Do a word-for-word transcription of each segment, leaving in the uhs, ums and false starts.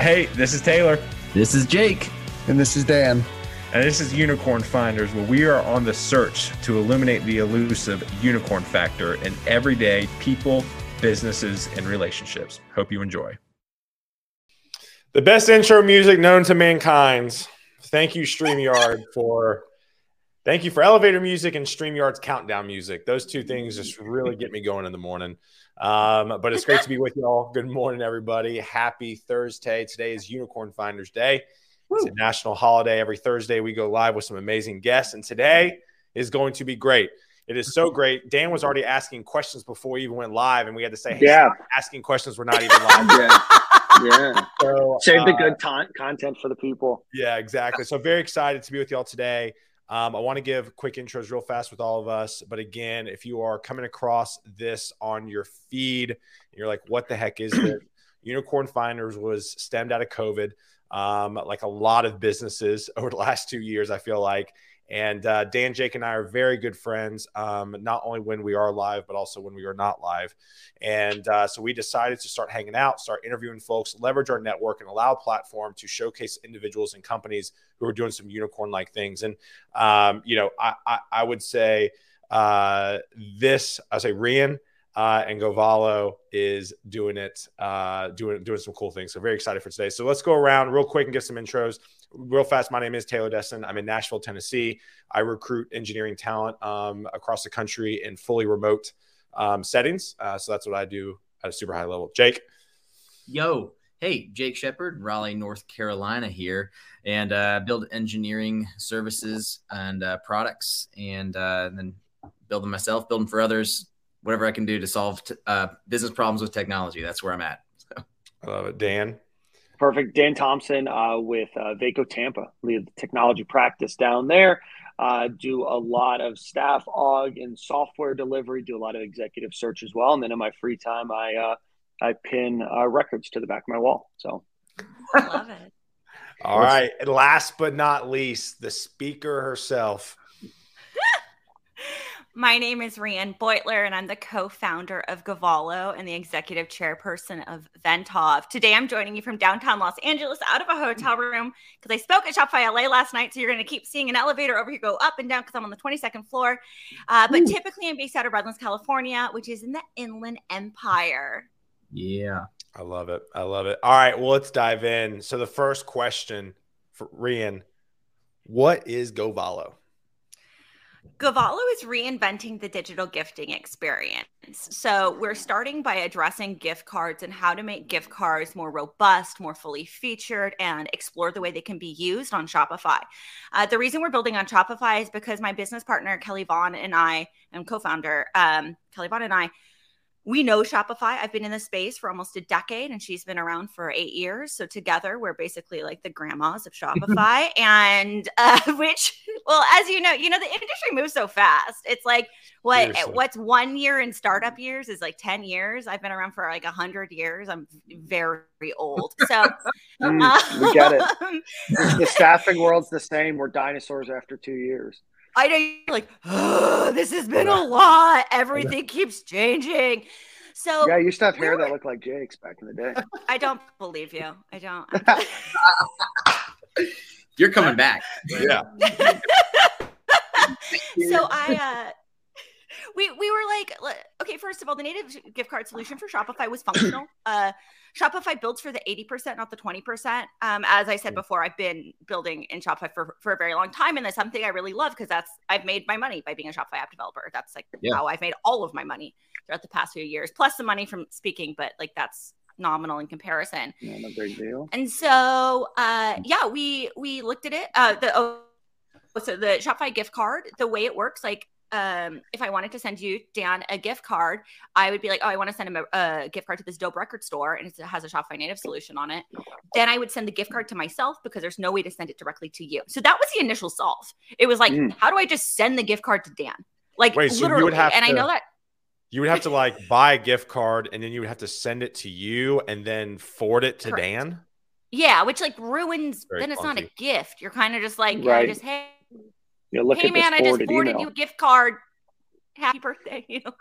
Hey, this is Taylor. This is Jake. And this is Dan. And this is Unicorn Finders, where we are on the search to eliminate the elusive unicorn factor in everyday people, businesses, and relationships. Hope you enjoy. The best intro music known to mankind. Thank you, StreamYard, for thank you for elevator music and StreamYard's countdown music. Those two things just really get me going in the morning. Um, but it's great to be with you all. Good morning, everybody. Happy Thursday. Today is Unicorn Finders Day. It's a national holiday. Every Thursday we go live with some amazing guests, and today is going to be great. It is so great. Dan was already asking questions before we even went live, and we had to say, hey, yeah, asking questions. We're not even live. Yeah. Yeah. So, save uh, the good ton- content for the people. Yeah, exactly. So very excited to be with y'all today. Um, I want to give quick intros real fast with all of us. But again, if you are coming across this on your feed, and you're like, what the heck is this? Unicorn Finders was stemmed out of COVID. Um, like a lot of businesses over the last two years, I feel like. And uh, Dan, Jake, and I are very good friends, um, not only when we are live, but also when we are not live. And uh, so we decided to start hanging out, start interviewing folks, leverage our network, and allow a platform to showcase individuals and companies who are doing some unicorn-like things. And, um, you know, I, I, I would say uh, this, I say Rhian uh, and Govalo is doing it, uh, doing, doing some cool things. So very excited for today. So let's go around real quick and get some intros. Real fast, my name is Taylor Destin. I'm in Nashville, Tennessee. I recruit engineering talent um, across the country in fully remote um, settings. Uh, so that's what I do at a super high level. Jake. Yo. Hey, Jake Shepard, Raleigh, North Carolina here. And uh, build engineering services and uh, products. And, uh, and then build them myself, build them for others. Whatever I can do to solve t- uh, business problems with technology. That's where I'm at. So. I love it. Dan. Perfect. Dan Thompson uh, with uh, Vaco Tampa, lead the technology practice down there. Uh, do a lot of staff aug and software delivery. Do a lot of executive search as well. And then in my free time, I uh, I pin uh, records to the back of my wall. So, I love it. All right. And last but not least, the speaker herself. My name is Rhian Beutler, and I'm the co-founder of Govalo and the executive chairperson of Ventov. Today, I'm joining you from downtown Los Angeles out of a hotel room because I spoke at Shopify L A last night, so you're going to keep seeing an elevator over here go up and down because I'm on the twenty-second floor. Uh, but Ooh. Typically, I'm based out of Redlands, California, which is in the Inland Empire. Yeah. I love it. I love it. All right. Well, let's dive in. So the first question for Rhian, what is Govalo? Govalo is reinventing the digital gifting experience. So we're starting by addressing gift cards and how to make gift cards more robust, more fully featured, and explore the way they can be used on Shopify. Uh, the reason we're building on Shopify is because my business partner, Kelly Vaughn, and I, and co-founder, um, Kelly Vaughn and I, we know Shopify. I've been in this space for almost a decade, and she's been around for eight years. So together, we're basically like the grandmas of Shopify. and uh, which, well, as you know, you know the industry moves so fast. It's like what Seriously. what's one year in startup years is like ten years. I've been around for like a hundred years. I'm very old. So mm, um, we get it. The staffing world's the same. We're dinosaurs after two years. I know you're like, oh, this has been yeah. a lot. Everything yeah. keeps changing. So yeah, you used to have hair that looked like Jake's back in the day. I don't believe you. I don't. You're coming back. Yeah. so I, uh, we we were like, okay, first of all, the native gift card solution for Shopify was functional. uh, Shopify builds for the eighty percent, not the twenty percent. Um, as I said before, I've been building in Shopify for, for a very long time. And that's something I really love because that's, I've made my money by being a Shopify app developer. That's like yeah. how I've made all of my money throughout the past few years, plus the money from speaking, but like that's nominal in comparison. Not a big deal. And so, uh, yeah, we, we looked at it. Uh, the, oh, so the Shopify gift card, the way it works, like, Um, if I wanted to send you, Dan, a gift card, I would be like, oh, I want to send him a, a gift card to this dope record store. And it has a Shopify Native solution on it. Then I would send the gift card to myself because there's no way to send it directly to you. So that was the initial solve. It was like, mm. how do I just send the gift card to Dan? Like Wait, so literally. You would have and to, I know that you would have to like buy a gift card and then you would have to send it to you and then forward it to Correct. Dan. Yeah. Which like ruins, Very then it's funky. Not a gift. You're kind of just like, right. you know, just, hey. You know, look hey, at man, I just forwarded email. You a gift card. Happy birthday. You know?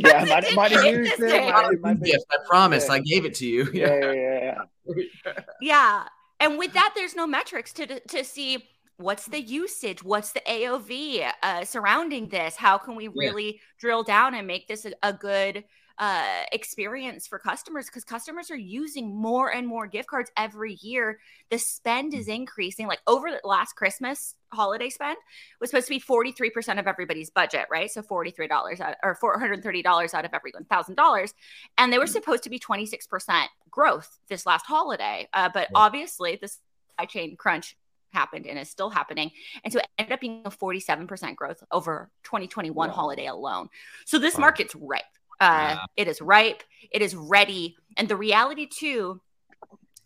yeah, I might, might have used it. Might, might yes, I promise. Yeah. I gave it to you. Yeah, yeah, yeah. yeah. Yeah. And with that, there's no metrics to to see what's the usage, what's the A O V uh, surrounding this. How can we really yeah. drill down and make this a, a good uh, experience for customers? Because customers are using more and more gift cards every year. The spend mm-hmm. is increasing. Like over the last Christmas, holiday spend was supposed to be forty-three percent of everybody's budget, right? So forty-three dollars out, or four hundred thirty dollars out of every one thousand dollars. And they were supposed to be twenty-six percent growth this last holiday. Uh, but yeah. obviously the supply chain crunch happened and is still happening. And so it ended up being a forty-seven percent growth over twenty twenty-one wow. holiday alone. So this wow. market's ripe. Uh, yeah. It is ripe. It is ready. And the reality too,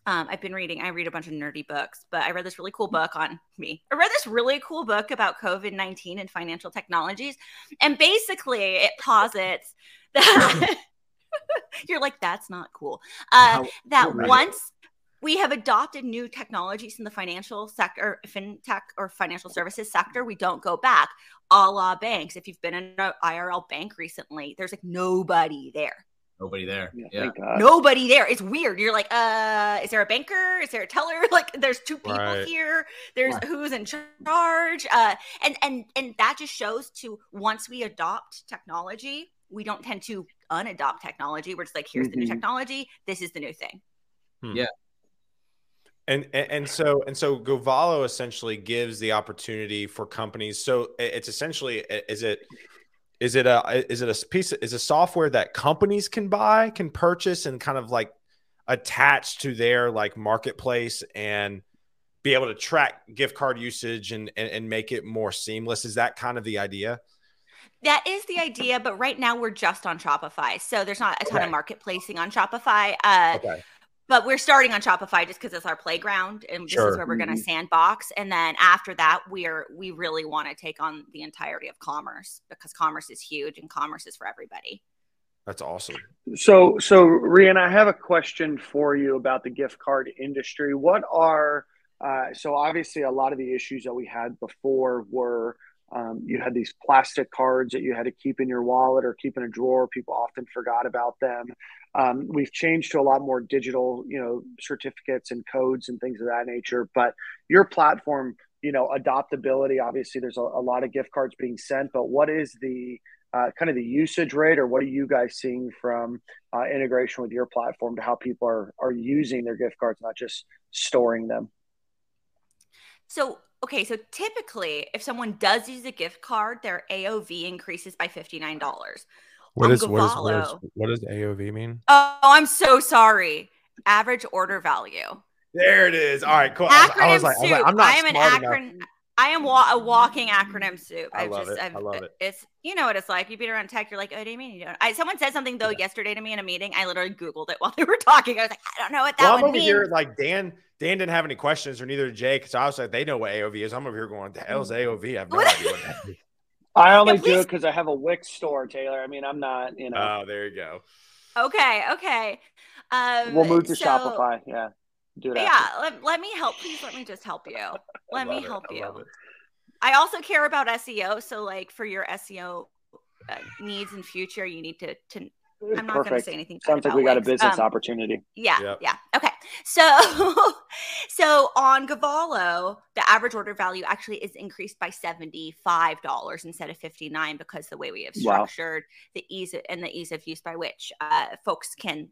Um, I've been reading, I read a bunch of nerdy books, but I read this really cool book on me. I read this really cool book about COVID nineteen and financial technologies. And basically it posits that you're like, that's not cool. Uh, no, that right. once we have adopted new technologies in the financial sector, fintech or financial services sector, we don't go back, a la banks. If you've been in an I R L bank recently, there's like nobody there. Nobody there. Yeah, yeah. Nobody there. It's weird. You're like, uh, is there a banker? Is there a teller? Like there's two people right. here. There's right. who's in charge. Uh, and, and, and that just shows to once we adopt technology, we don't tend to unadopt technology. We're just like, here's mm-hmm. the new technology. This is the new thing. Hmm. Yeah. And, and and so and so Govalo essentially gives the opportunity for companies. So it's essentially, is it, Is it a is it a piece is a software that companies can buy, can purchase, and kind of like attach to their like marketplace and be able to track gift card usage and, and and make it more seamless? Is that kind of the idea? That is the idea, but right now we're just on Shopify, so there's not a ton okay. of marketplacing on Shopify. Uh, okay. But we're starting on Shopify just because it's our playground and this sure. is where we're going to sandbox. And then after that, we are we really want to take on the entirety of commerce because commerce is huge and commerce is for everybody. That's awesome. So, so Rhian, I have a question for you about the gift card industry. What are uh, – so obviously a lot of the issues that we had before were um, you had these plastic cards that you had to keep in your wallet or keep in a drawer. People often forgot about them. Um, we've changed to a lot more digital, you know, certificates and codes and things of that nature. But your platform, you know, adoptability, obviously there's a, a lot of gift cards being sent, but what is the uh, kind of the usage rate or what are you guys seeing from uh, integration with your platform to how people are, are using their gift cards, not just storing them? So, okay. So typically if someone does use a gift card, their A O V increases by fifty-nine dollars. What is, what, is, what, is, what does A O V mean? Oh, I'm so sorry. Average order value. There it is. All right, cool. Acronym I was, I was like, soup. I, was like, I'm not I am an acronym. I am wa- a walking acronym soup. I, I love just, it. I've, I love it. It's you know what it's like. You've been around tech. You're like, oh, do you mean? You don't. I, someone said something though yeah. yesterday to me in a meeting. I literally Googled it while they were talking. I was like, I don't know what that well, one I'm over means. Here, like Dan. Dan didn't have any questions, or neither did Jake. So I was like, they know what A O V is. I'm over here going, what the hell's A O V? I have no idea what that is. I only yeah, do it because I have a Wix store, Taylor. I mean, I'm not, you know. Oh, there you go. Okay, okay. Um, we'll move to so, Shopify. Yeah, do that. Yeah, let, let me help. Please let me just help you. Let me help it. you. I, I also care about S E O. So, like, for your S E O uh, needs in future, you need to, to I'm not going to say anything. Sounds like we got Wix. a business um, opportunity. Yeah, yep. yeah. Okay. So, so on Govalo, the average order value actually is increased by seventy-five dollars instead of fifty-nine dollars because the way we have structured wow. the ease of, and the ease of use by which uh, folks can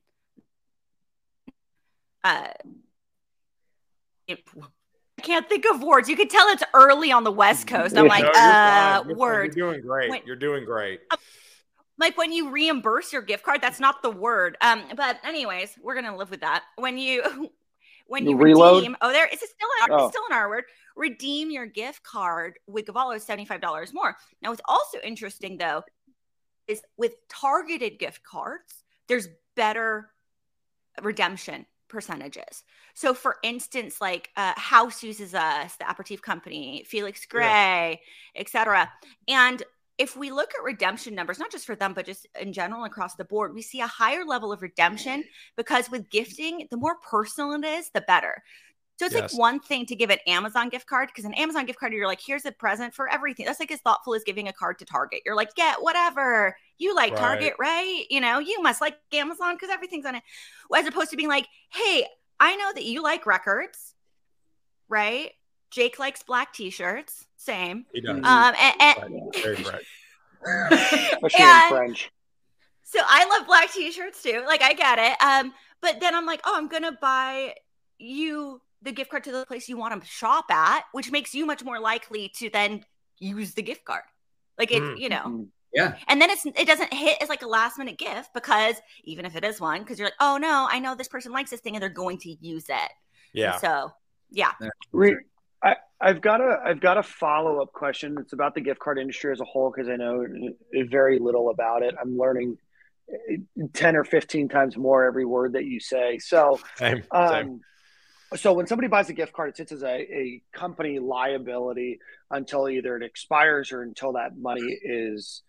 uh, it, I can't think of words. You can tell it's early on the West Coast. I'm like, no, uh, you're words. You're doing great. When, you're doing great. Um, Like when you reimburse your gift card, that's not the word. Um, but anyways, we're gonna live with that. When you, when you Reload. redeem, oh, there is it still an, oh. it's still an R word. Redeem your gift card with Govalo is seventy-five dollars more. Now, what's also interesting though is with targeted gift cards, there's better redemption percentages. So, for instance, like uh, House uses us, the aperitif company, Felix Gray, yeah. et cetera, and if we look at redemption numbers, not just for them, but just in general across the board, we see a higher level of redemption because with gifting, the more personal it is, the better. So it's yes. like one thing to give an Amazon gift card because an Amazon gift card, you're like, here's a present for everything. That's like as thoughtful as giving a card to Target. You're like, yeah, whatever. You like right. Target, right? You know, you must like Amazon because everything's on it. As opposed to being like, hey, I know that you like records, right? Jake likes black t-shirts. Same. He does. Um, and, and, Very bright. Especially in French. So I love black t-shirts too. Like, I get it. Um, but then I'm like, oh, I'm going to buy you the gift card to the place you want to shop at, which makes you much more likely to then use the gift card. Like, it's, mm. you know. Yeah. And then it's it doesn't hit as like a last minute gift, because even if it is one, because you're like, oh, no, I know this person likes this thing and they're going to use it. Yeah. And so, yeah. Re- I, I've got a I've got a follow up question. It's about the gift card industry as a whole, because I know very little about it. I'm learning ten or fifteen times more every word that you say. So, same, um, same. So when somebody buys a gift card, it sits as a, a company liability until either it expires or until that money is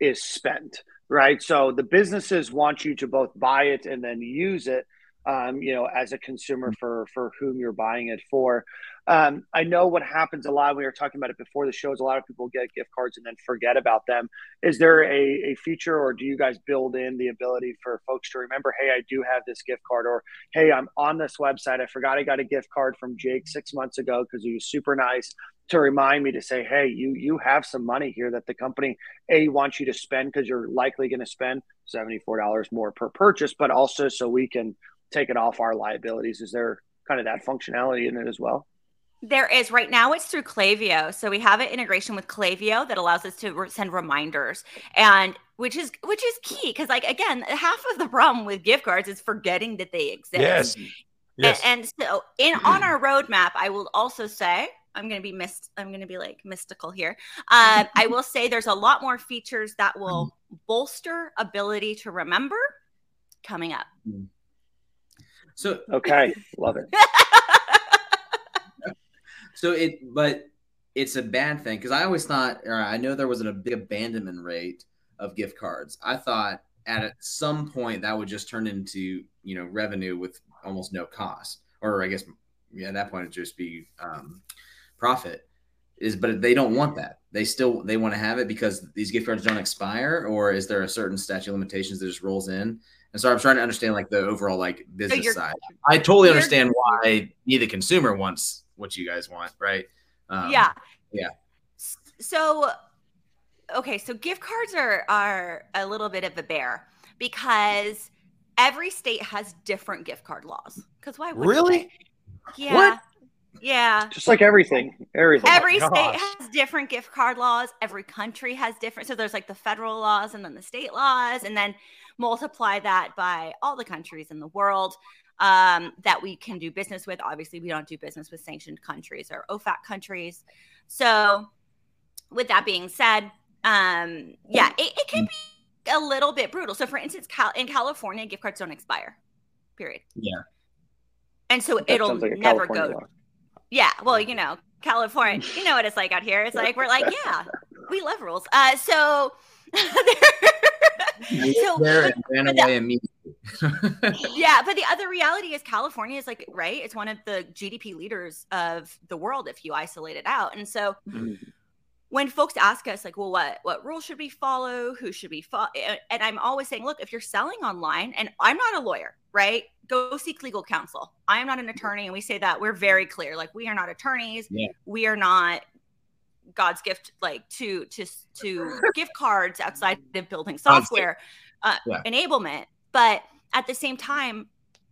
is spent, right? So the businesses want you to both buy it and then use it, um, you know, as a consumer for for whom you're buying it for. Um, I know what happens a lot. We were talking about it before the show. Is a lot of people get gift cards and then forget about them. Is there a, a feature, or do you guys build in the ability for folks to remember, hey, I do have this gift card, or hey, I'm on this website, I forgot I got a gift card from Jake six months ago because he was super nice, to remind me to say, hey, you you have some money here that the company, A, wants you to spend because you're likely going to spend seventy-four dollars more per purchase, but also so we can take it off our liabilities. Is there kind of that functionality in it as well? There is. Right now it's through Klaviyo. So we have an integration with Klaviyo that allows us to re- send reminders, and which is which is key, because, like, again, half of the problem with gift cards is forgetting that they exist. Yes. Yes. And, and so in on our roadmap, I will also say, I'm going to be missed. I'm going to be like mystical here. Uh, I will say there's a lot more features that will bolster ability to remember coming up. So, okay. Love it. So it, but it's a bad thing, because I always thought, or I know there was a big abandonment rate of gift cards. I thought at some point that would just turn into, you know, revenue with almost no cost, or I guess yeah, at that point it'd just be um, profit. Is but they don't want that. They still they want to have it because these gift cards don't expire, or is there a certain statute of limitations that just rolls in? And so I'm trying to understand like the overall like business so side. I totally understand why you, the consumer, wants what you guys want, right? Um, yeah. Yeah. So, okay. So gift cards are, are a little bit of a bear, because every state has different gift card laws. Because why would Really? They? Yeah. What? Yeah. Just like everything. Everything. Every oh, state has different gift card laws. Every country has different. So there's like the federal laws and then the state laws, and then multiply that by all the countries in the world um that we can do business with. Obviously, we don't do business with sanctioned countries or O F A C countries. So with that being said, um yeah, it, it can be a little bit brutal. So for instance, Cal- in California, gift cards don't expire, period. Yeah. And so that it'll like never California go. Law. Yeah. Well, you know, California, you know what it's like out here. It's like, we're like, yeah, we love rules. Uh, so, so there and ran away immediately. Yeah, but the other reality is California is like, right, it's one of the G D P leaders of the world if you isolate it out. And so mm-hmm. when folks ask us like, well, what what rules should we follow, who should we follow, and I'm always saying, look, if you're selling online, and I'm not a lawyer, right, go seek legal counsel. I am not an attorney, and we say that, we're very clear, like, we are not attorneys. Yeah. We are not God's gift, like, to to to gift cards outside of building software uh, yeah. enablement. But at the same time,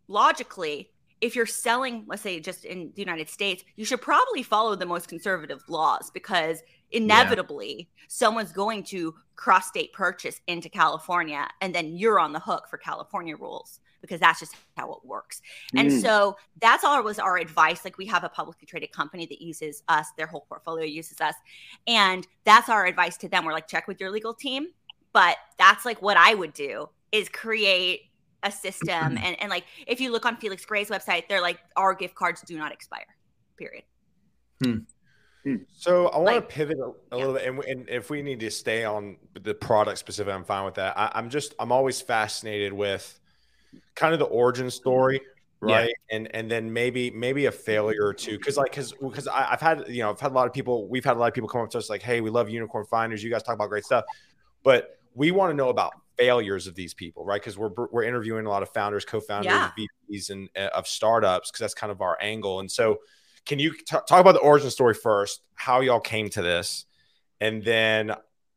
logically, if you're selling, let's say just in the United States, you should probably follow the most conservative laws, because inevitably yeah. someone's going to cross-state purchase into California, and then you're on the hook for California rules, because that's just how it works. Mm. And so that's always our advice. Like, we have a publicly traded company that uses us, their whole portfolio uses us. And that's our advice to them. We're like, check with your legal team. But that's like what I would do, is create a system. And, and like, if you look on Felix Gray's website, they're like, our gift cards do not expire, period. Hmm. So I want like, to pivot a, a yeah. little bit. And, and if we need to stay on the product specific, I'm fine with that. I, I'm just, I'm always fascinated with kind of the origin story, right? Yeah. And and then maybe maybe a failure or two, because like because because I've had you know I've had a lot of people we've had a lot of people come up to us like, hey, we love Unicorn Finders, you guys talk about great stuff, but we want to know about failures of these people, right? Because we're we're interviewing a lot of founders, co-founders, yeah. V Ps, and uh, of startups, because that's kind of our angle. And so, can you t- talk about the origin story first? How y'all came to this, and then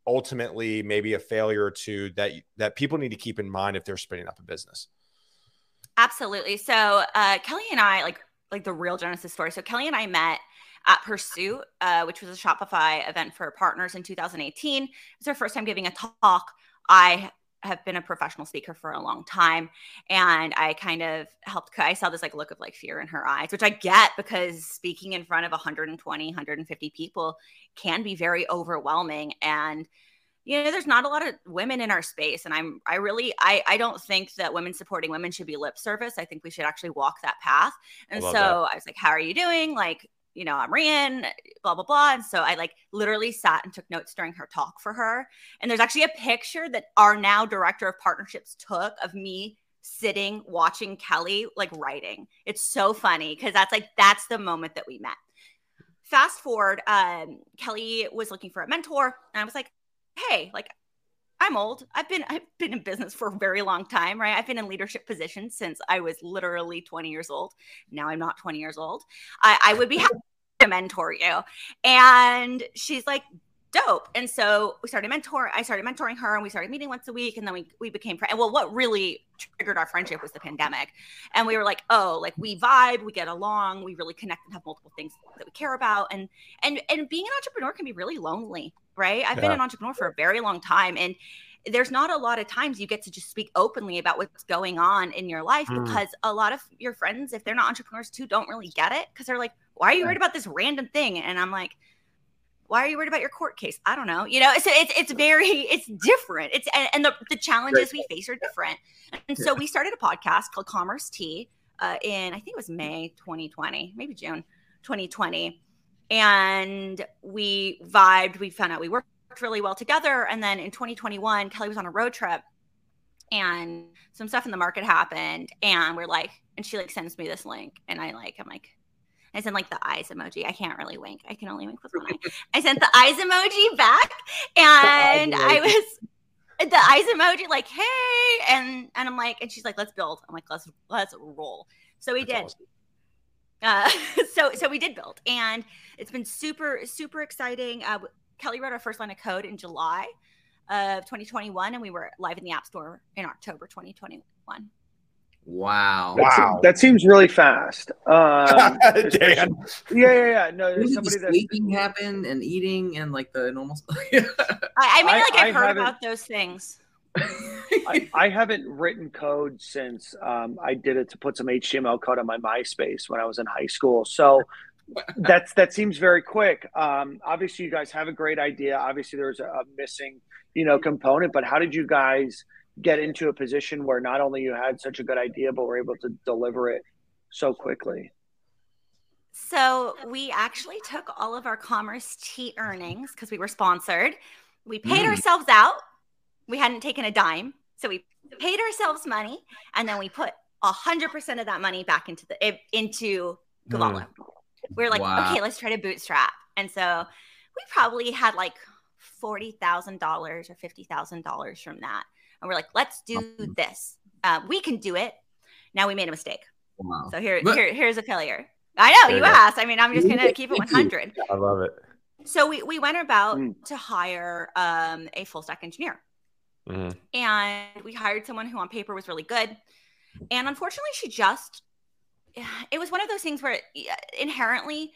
ultimately maybe a failure or two that that people need to keep in mind if they're spinning up a business. Absolutely. So uh, Kelly and I, like like the real genesis story. So Kelly and I met at Pursuit, uh, which was a Shopify event for partners in two thousand eighteen. It was our first time giving a talk. I have been a professional speaker for a long time, and I kind of helped. I saw this like look of like fear in her eyes, which I get, because speaking in front of one hundred twenty, one hundred fifty people can be very overwhelming. And you know, there's not a lot of women in our space. And I'm, I really, I, I don't think that women supporting women should be lip service. I think we should actually walk that path. And so that. I was like, how are you doing? Like, you know, I'm Rhian, blah, blah, blah. And so I like literally sat and took notes during her talk for her. And there's actually a picture that our now director of partnerships took of me sitting, watching Kelly, like writing. It's so funny, because that's like, that's the moment that we met. Fast forward, um, Kelly was looking for a mentor, and I was like, hey, like I'm old. I've been, I've been in business for a very long time, right? I've been in leadership positions since I was literally twenty years old. Now I'm not twenty years old. I, I would be happy to mentor you. And she's like, dope. And so we started mentor. I started mentoring her, and we started meeting once a week. And then we, we became friends. Well, what really triggered our friendship was the pandemic. And we were like, oh, like we vibe, we get along, we really connect and have multiple things that we care about. And, and, and being an entrepreneur can be really lonely, right? I've yeah. been an entrepreneur for a very long time, and there's not a lot of times you get to just speak openly about what's going on in your life, mm. because a lot of your friends, if they're not entrepreneurs too, don't really get it. Cause they're like, why are you worried about this random thing? And I'm like, why are you worried about your court case? I don't know. You know, so it's, it's very, it's different. It's, and, and the, the challenges we face are different. And so yeah. we started a podcast called Commerce Tea uh, in, I think it was May twenty twenty, maybe June, twenty twenty. And we vibed, we found out we worked really well together. And then in twenty twenty-one, Kelly was on a road trip, and some stuff in the market happened. And we're like, and she like sends me this link, and I like, I'm like, I sent like the eyes emoji. I can't really wink. I can only wink with one eye. I sent the eyes emoji back, and I was the eyes emoji like, hey, and, and I'm like, and she's like, let's build. I'm like, let's, let's roll. So we That's did. Awesome. Uh, so, so we did build, and it's been super, super exciting. Uh, Kelly wrote our first line of code in July of twenty twenty-one, and we were live in the App Store in October twenty twenty-one. Wow. That's, wow. That seems really fast. Um, Dan. Yeah, yeah, yeah. No, there's somebody that sleeping happened and eating and like the normal stuff. I, I mean, like I, I've I heard haven't... about those things. I, I haven't written code since um, I did it to put some H T M L code on my MySpace when I was in high school. So that's that seems very quick. Um, obviously, you guys have a great idea. Obviously, there's a, a missing, you know, component. But how did you guys get into a position where not only you had such a good idea, but were able to deliver it so quickly? So we actually took all of our Commerce Tea earnings, because we were sponsored. We paid mm. ourselves out. We hadn't taken a dime. So we paid ourselves money, and then we put one hundred percent of that money back into the into Govalo. Mm. We were like, wow. okay, let's try to bootstrap. And so we probably had like forty thousand dollars or fifty thousand dollars from that. And we're like, let's do this. Uh, we can do it. Now we made a mistake. Wow. So here, here, here's a failure. I know, there you asked. I mean, I'm just going to keep it one hundred. I love it. So we, we went about mm. to hire um, a full stack engineer. Mm-hmm. And we hired someone who on paper was really good. And unfortunately, she just, it was one of those things where inherently,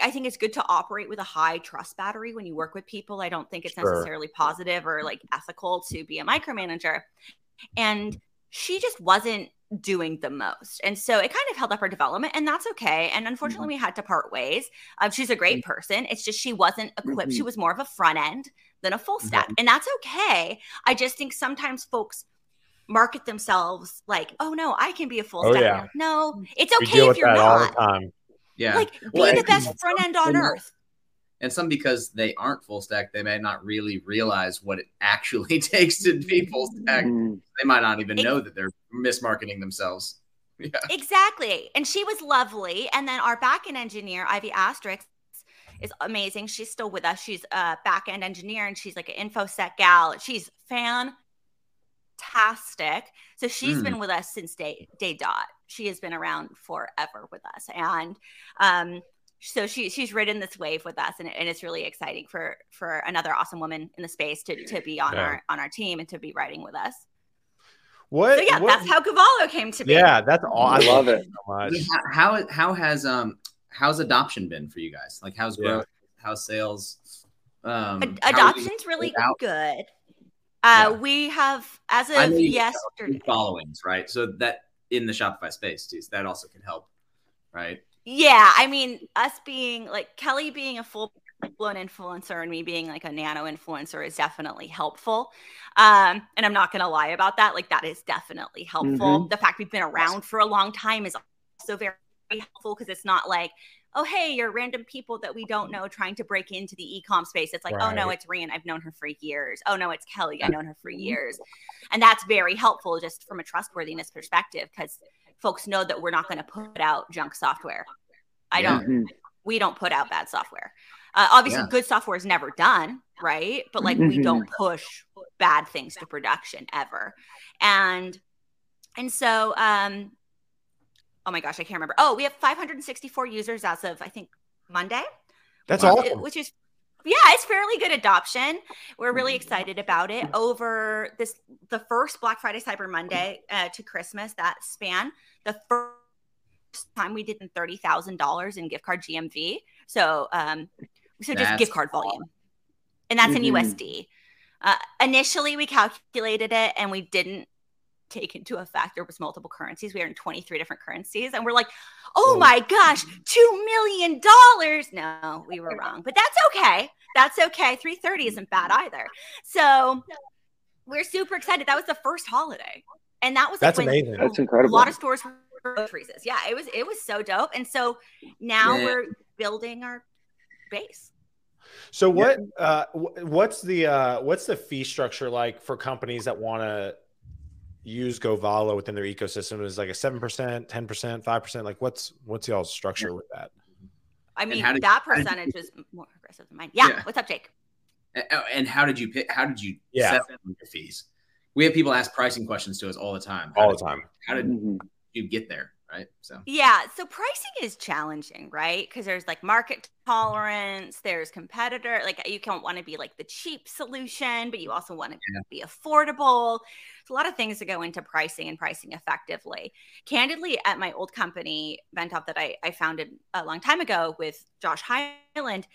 I think it's good to operate with a high trust battery when you work with people. I don't think it's sure. necessarily positive or like ethical to be a micromanager. And she just wasn't doing the most. And so it kind of held up our development, and that's okay. And unfortunately, mm-hmm. we had to part ways. Um, she's a great person. It's just she wasn't equipped. Mm-hmm. She was more of a front end than a full stack. Mm-hmm. And that's okay. I just think sometimes folks market themselves like, oh, no, I can be a full oh, stack. Yeah. Like, no, it's okay if you're not. All the time. Yeah. Like well, be the best front end on earth. And some, because they aren't full stack, they may not really realize what it actually takes to be full stack. They might not even know that they're mismarketing themselves. Yeah. Exactly. And she was lovely. And then our backend engineer, Ivy Asterix, is amazing. She's still with us. She's a back-end engineer, and she's like an InfoSec gal. She's fantastic. So she's mm. been with us since day, day dot. She has been around forever with us. And um, so she she's ridden this wave with us, and, and it's really exciting for for another awesome woman in the space to to be on yeah. our on our team and to be riding with us. What? So yeah, what, that's how Govalo came to be. Yeah, that's all. I love it so much. How how has um how's adoption been for you guys? Like, how's growth? Yeah. How's sales? Um, Ad- adoption's really out? good. Uh, yeah. We have, as of yesterday, followings, right? So that in the Shopify space, too, so that also can help, right? Yeah, I mean, us being like Kelly being a full blown influencer and me being like a nano influencer is definitely helpful. Um, and I'm not going to lie about that. Like, that is definitely helpful. Mm-hmm. The fact we've been around for a long time is also very helpful, because it's not like, oh, hey, you're random people that we don't know trying to break into the e-com space. It's like, right. oh, no, it's Rhian. I've known her for years. Oh, no, it's Kelly. I've known her for years. And that's very helpful just from a trustworthiness perspective, because folks know that we're not going to put out junk software. I don't, mm-hmm. we don't put out bad software. Uh, obviously, yeah. good software is never done, right? But like, we don't push bad things to production ever. And and so, um, oh my gosh, I can't remember. Oh, we have five hundred sixty-four users as of, I think, Monday. That's which, awesome. Which is, yeah, it's fairly good adoption. We're really excited about it. Over this, the first Black Friday, Cyber Monday uh, to Christmas, that span, the first time we did thirty thousand dollars in gift card G M V. So, um, so that's just gift card volume, and that's mm-hmm. in U S D. Uh, initially, we calculated it, and we didn't take into effect there was multiple currencies. We are in twenty-three different currencies, and we're like, "Oh, oh. my gosh, two million dollars!" No, we were wrong, but that's okay. That's okay. Three thirty isn't bad either. So we're super excited. That was the first holiday, and that was that's like amazing. That's incredible. A lot of stores were freezes. Yeah, it was it was so dope, and so now yeah. we're building our base. So what uh what's the uh what's the fee structure like for companies that want to use Govalo within their ecosystem? Is like a seven percent, ten percent, five percent? Like what's what's y'all's structure yeah. with that? I mean, did, that percentage you, is more aggressive than mine. Yeah, yeah. What's up, Jake? And, and how did you pick how did you yeah. set your fees? We have people ask pricing questions to us all the time. How all did, the time. How did mm-hmm. you get there? Right. So, yeah. So pricing is challenging, right? Because there's like market tolerance, there's competitor, like you don't want to be like the cheap solution, but you also want to yeah. be affordable. There's a lot of things that go into pricing and pricing effectively. Candidly, at my old company, Ventov, that I, I founded a long time ago with Josh Highland,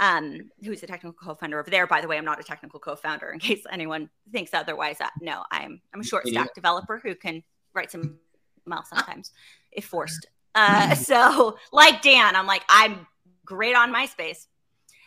um, who's the technical co-founder over there. By the way, I'm not a technical co-founder in case anyone thinks otherwise. Uh, no, I'm, I'm a short stack yeah. developer who can write some email sometimes. If forced. Uh, so like Dan, I'm like, I'm great on MySpace.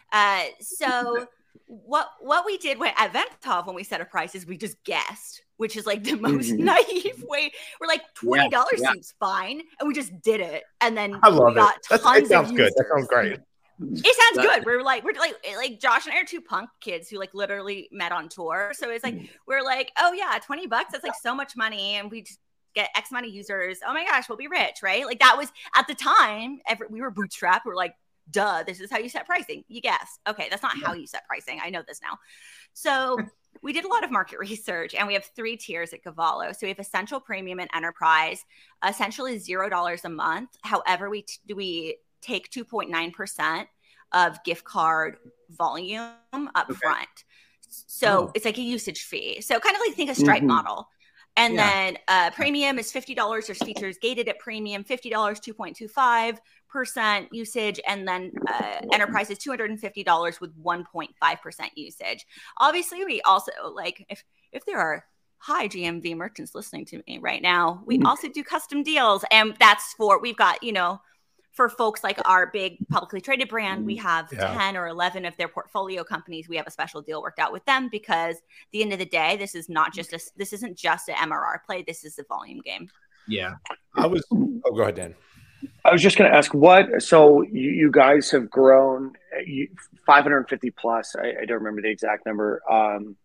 Uh, so what what we did when, at Ventov when we set a price is we just guessed, which is like the most mm-hmm. naive way. We're like, twenty dollars yeah, yeah. seems fine. And we just did it. And then I love we got it. Tons That's, it sounds of good. That sounds great. It sounds good. We're like, we're like, like Josh and I are two punk kids who like literally met on tour. So it's like, we're like, oh yeah, twenty bucks. That's like so much money. And we just get X amount of users. Oh my gosh, we'll be rich, right? Like that was at the time. Every, we were bootstrapped. We were like, duh, this is how you set pricing. You guess. Okay, that's not yeah. how you set pricing. I know this now. So we did a lot of market research, and we have three tiers at Govalo. So we have Essential, Premium, and Enterprise. Essential is zero dollars a month. However, we t- we take two point nine percent of gift card volume up okay. front. So oh. it's like a usage fee. So kind of like think a Stripe mm-hmm. model. And yeah. then uh, premium is fifty dollars. There's features gated at premium, fifty dollars, two point two five percent usage. And then uh, enterprise is two hundred fifty dollars with one point five percent usage. Obviously, we also, like, if if there are high G M V merchants listening to me right now, we mm-hmm. also do custom deals. And that's for, we've got, you know, for folks like our big publicly traded brand, we have yeah. ten or eleven of their portfolio companies. We have a special deal worked out with them, because at the end of the day, this is not just a, this isn't just an M R R play. This is a volume game. Yeah. I was, oh, go ahead, Dan. I was just going to ask what, so you, you guys have grown five hundred fifty plus. I, I don't remember the exact number. Um,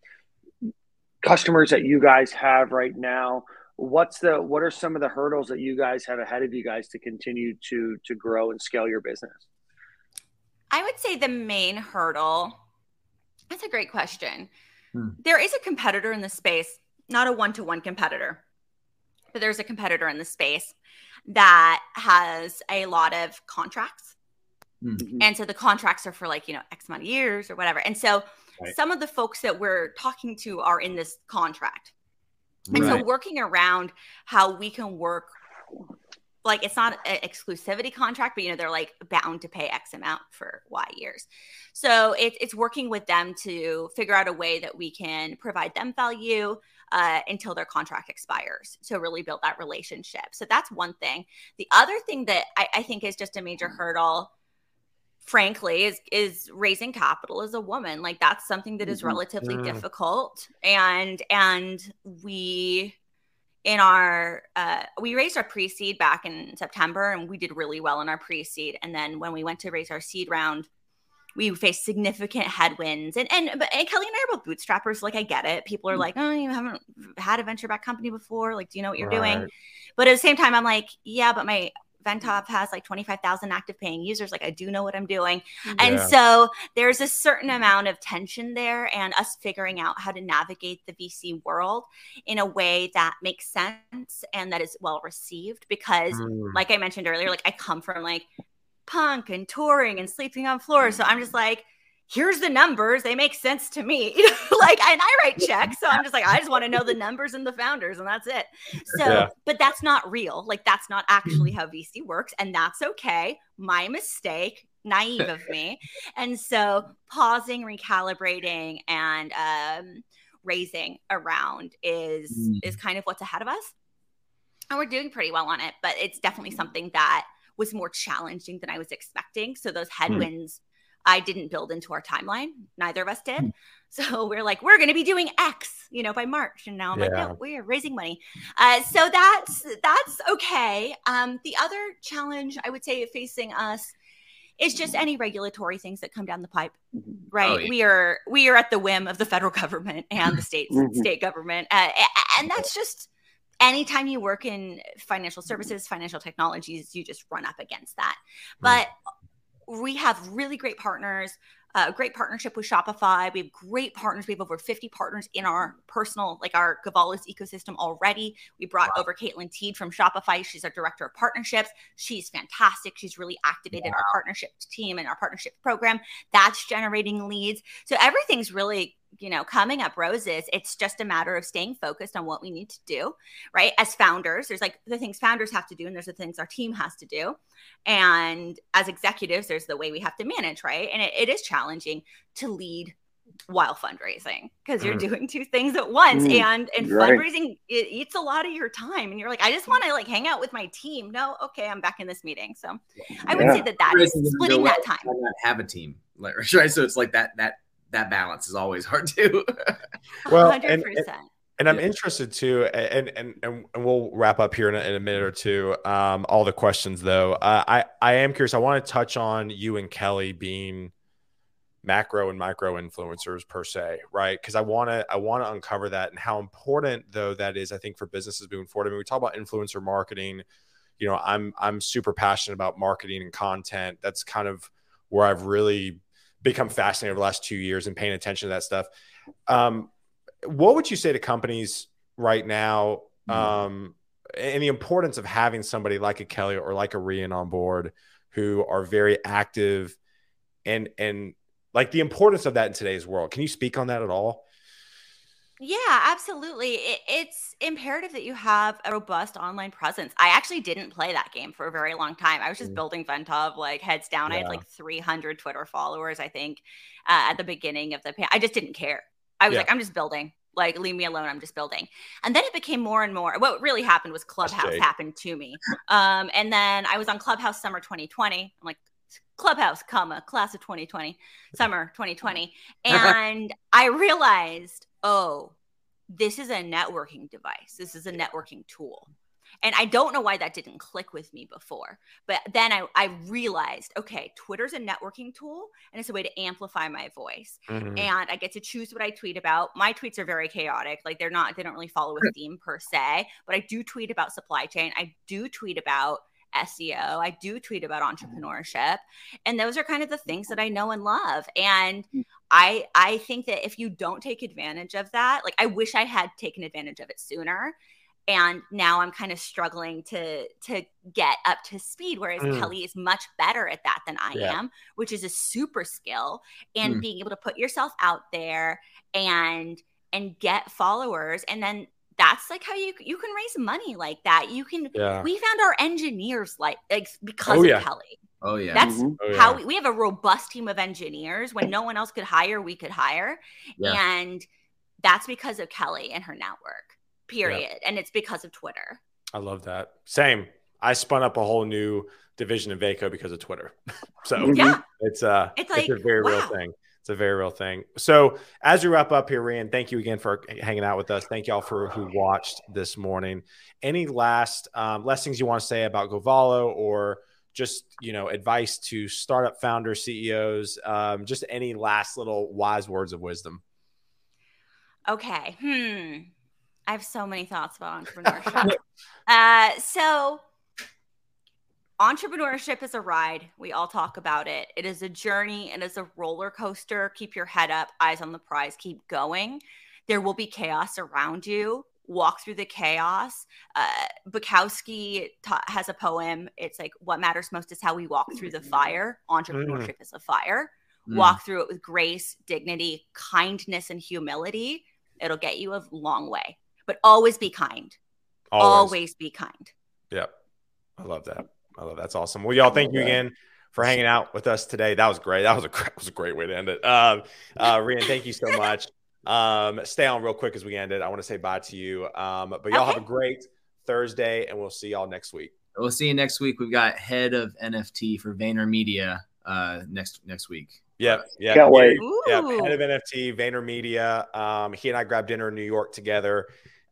customers that you guys have right now. What's the what are some of the hurdles that you guys have ahead of you guys to continue to to grow and scale your business? I would say the main hurdle, that's a great question. Hmm. There is a competitor in the space, not a one-to-one competitor, but there's a competitor in the space that has a lot of contracts. Mm-hmm. And so the contracts are for like, you know, X amount of years or whatever. And so right. some of the folks that we're talking to are in this contract. And right. so working around how we can work, like it's not an exclusivity contract, but, you know, they're like bound to pay X amount for Y years. So it, it's working with them to figure out a way that we can provide them value uh, until their contract expires. So really build that relationship. So that's one thing. The other thing that I, I think is just a major hurdle, frankly, is is raising capital as a woman. Like that's something that is relatively yeah. difficult. And and we in our uh, we raised our pre-seed back in September, and we did really well in our pre-seed. And then when we went to raise our seed round, we faced significant headwinds. And and but and Kelly and I are both bootstrappers. Like I get it. People are mm-hmm. like, oh, you haven't had a venture-backed company before. Like, do you know what you're right. doing? But at the same time, I'm like, yeah, but my Ventov has like twenty-five thousand active paying users. Like I do know what I'm doing. Yeah. And so there's a certain amount of tension there, and us figuring out how to navigate the V C world in a way that makes sense and that is well received. Because mm. like I mentioned earlier, like I come from like punk and touring and sleeping on floors. So I'm just like, here's the numbers. They make sense to me. Like, and I write checks. So I'm just like, I just want to know the numbers and the founders, and that's it. So, yeah. but that's not real. Like, that's not actually how V C works. And that's okay. My mistake, naive of me. And so pausing, recalibrating, and um, raising around is, mm. is kind of what's ahead of us. And we're doing pretty well on it, but it's definitely something that was more challenging than I was expecting. So those headwinds, mm. I didn't build into our timeline. Neither of us did. So we're like, we're going to be doing X, you know, by March. And now I'm yeah. like, no, we're raising money. Uh, so that's, that's okay. Um, the other challenge I would say facing us is just any regulatory things that come down the pipe, right? Oh, yeah. We are, we are at the whim of the federal government and the state, state government. Uh, and that's just, anytime you work in financial services, financial technologies, you just run up against that. But we have really great partners, a uh, great partnership with Shopify. We have great partners. We have over fifty partners in our personal, like our Govalo's ecosystem already. We brought wow. over Caitlin Teed from Shopify. She's our director of partnerships. She's fantastic. She's really activated wow. our partnership team and our partnership program. That's generating leads. So everything's really, you know, coming up roses. It's just a matter of staying focused on what we need to do, right? As founders, there's like the things founders have to do, and there's the things our team has to do. And as executives, there's the way we have to manage, right? And it, it is challenging to lead while fundraising, because you're doing two things at once. Mm, and and right. fundraising, it eats a lot of your time. And you're like, I just want to like hang out with my team. No, okay, I'm back in this meeting. So I yeah. would say that that is splitting that time. I don't have a team, right? So it's like that, that, that balance is always hard to. Well, one hundred percent. And, and, and I'm interested too, and, and, and we'll wrap up here in a, in a minute or two. Um, all the questions though, uh, I, I am curious. I want to touch on you and Kelly being macro and micro influencers per se, right? Cause I want to, I want to uncover that and how important though that is, I think, for businesses moving forward. I mean, we talk about influencer marketing, you know, I'm, I'm super passionate about marketing and content. That's kind of where I've really become fascinated over the last two years and paying attention to that stuff. Um, what would you say to companies right now um, and the importance of having somebody like a Kelly or like a Rhian on board who are very active, and, and like the importance of that in today's world? Can you speak on that at all? Yeah, absolutely. It, it's imperative that you have a robust online presence. I actually didn't play that game for a very long time. I was just mm. building Ventov, like heads down. Yeah. I had like three hundred Twitter followers, I think, uh, at the beginning of the pandemic. I just didn't care. I was yeah. like, I'm just building. Like, leave me alone. I'm just building. And then it became more and more. What really happened was Clubhouse happened to me. Um, and then I was on Clubhouse summer twenty twenty. I'm like, Clubhouse, comma, class of twenty twenty, summer twenty twenty. And I realized, oh, this is a networking device. This is a networking tool. And I don't know why that didn't click with me before. But then I, I realized, okay, Twitter's a networking tool, and it's a way to amplify my voice. Mm-hmm. And I get to choose what I tweet about. My tweets are very chaotic. Like they're not, they don't really follow a theme per se, but I do tweet about supply chain. I do tweet about S E O. I do tweet about entrepreneurship. And those are kind of the things that I know and love. And I I think that if you don't take advantage of that, like I wish I had taken advantage of it sooner. And now I'm kind of struggling to to get up to speed, whereas mm. Kelly is much better at that than I yeah. am, which is a super skill. And mm. being able to put yourself out there and and get followers, and then that's like how you you can raise money like that. You can. Yeah. We found our engineers like, like because oh, of yeah. Kelly. Oh yeah, that's mm-hmm. oh, how yeah. we, we have a robust team of engineers. When no one else could hire, we could hire, yeah. and that's because of Kelly and her network. Period. Yeah. And it's because of Twitter. I love that. Same. I spun up a whole new division of Vaco because of Twitter. So yeah. it's, uh, it's, like, it's a very wow. real thing. It's a very real thing. So as we wrap up here, Rhian, thank you again for hanging out with us. Thank y'all for who watched this morning. Any last um, lessons you want to say about Govalo, or just, you know, advice to startup founders, C E Os, um, just any last little wise words of wisdom? Okay. Hmm. I have so many thoughts about entrepreneurship. uh, so entrepreneurship is a ride. We all talk about it. It is a journey. It is a roller coaster. Keep your head up, eyes on the prize, keep going. There will be chaos around you. Walk through the chaos. Uh, Bukowski ta- has a poem. It's like, what matters most is how we walk through the fire. Entrepreneurship mm. is a fire. Mm. Walk through it with grace, dignity, kindness, and humility. It'll get you a long way. But always be kind. Always. always be kind. Yeah. I love that. I love that. That's awesome. Well, y'all, thank you again for hanging out with us today. That was great. That was a, that was a great way to end it. Um, uh, Rhian, thank you so much. Um, stay on real quick as we end it. I want to say bye to you. Um, but y'all okay. have a great Thursday, and we'll see y'all next week. We'll see you next week. We've got head of N F T for VaynerMedia uh, next next week. Yeah, yeah, can't wait. Yeah, head of N F T, VaynerMedia. Um, he and I grabbed dinner in New York together.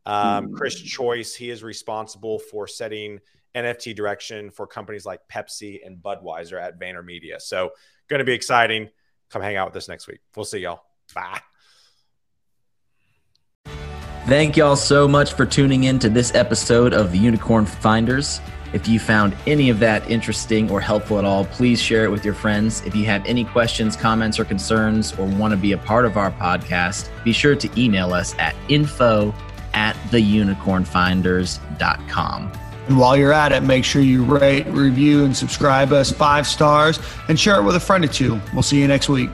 Um, Chris Choice, he is responsible for setting N F T direction for companies like Pepsi and Budweiser at VaynerMedia. So going to be exciting. Come hang out with us next week. We'll see y'all. Bye. Thank y'all so much for tuning in to this episode of The Unicorn Finders. If you found any of that interesting or helpful at all, please share it with your friends. If you have any questions, comments, or concerns, or want to be a part of our podcast, be sure to email us at info at the unicorn finders dot com. And while you're at it, make sure you rate, review, and subscribe us five stars and share it with a friend or two. We'll see you next week.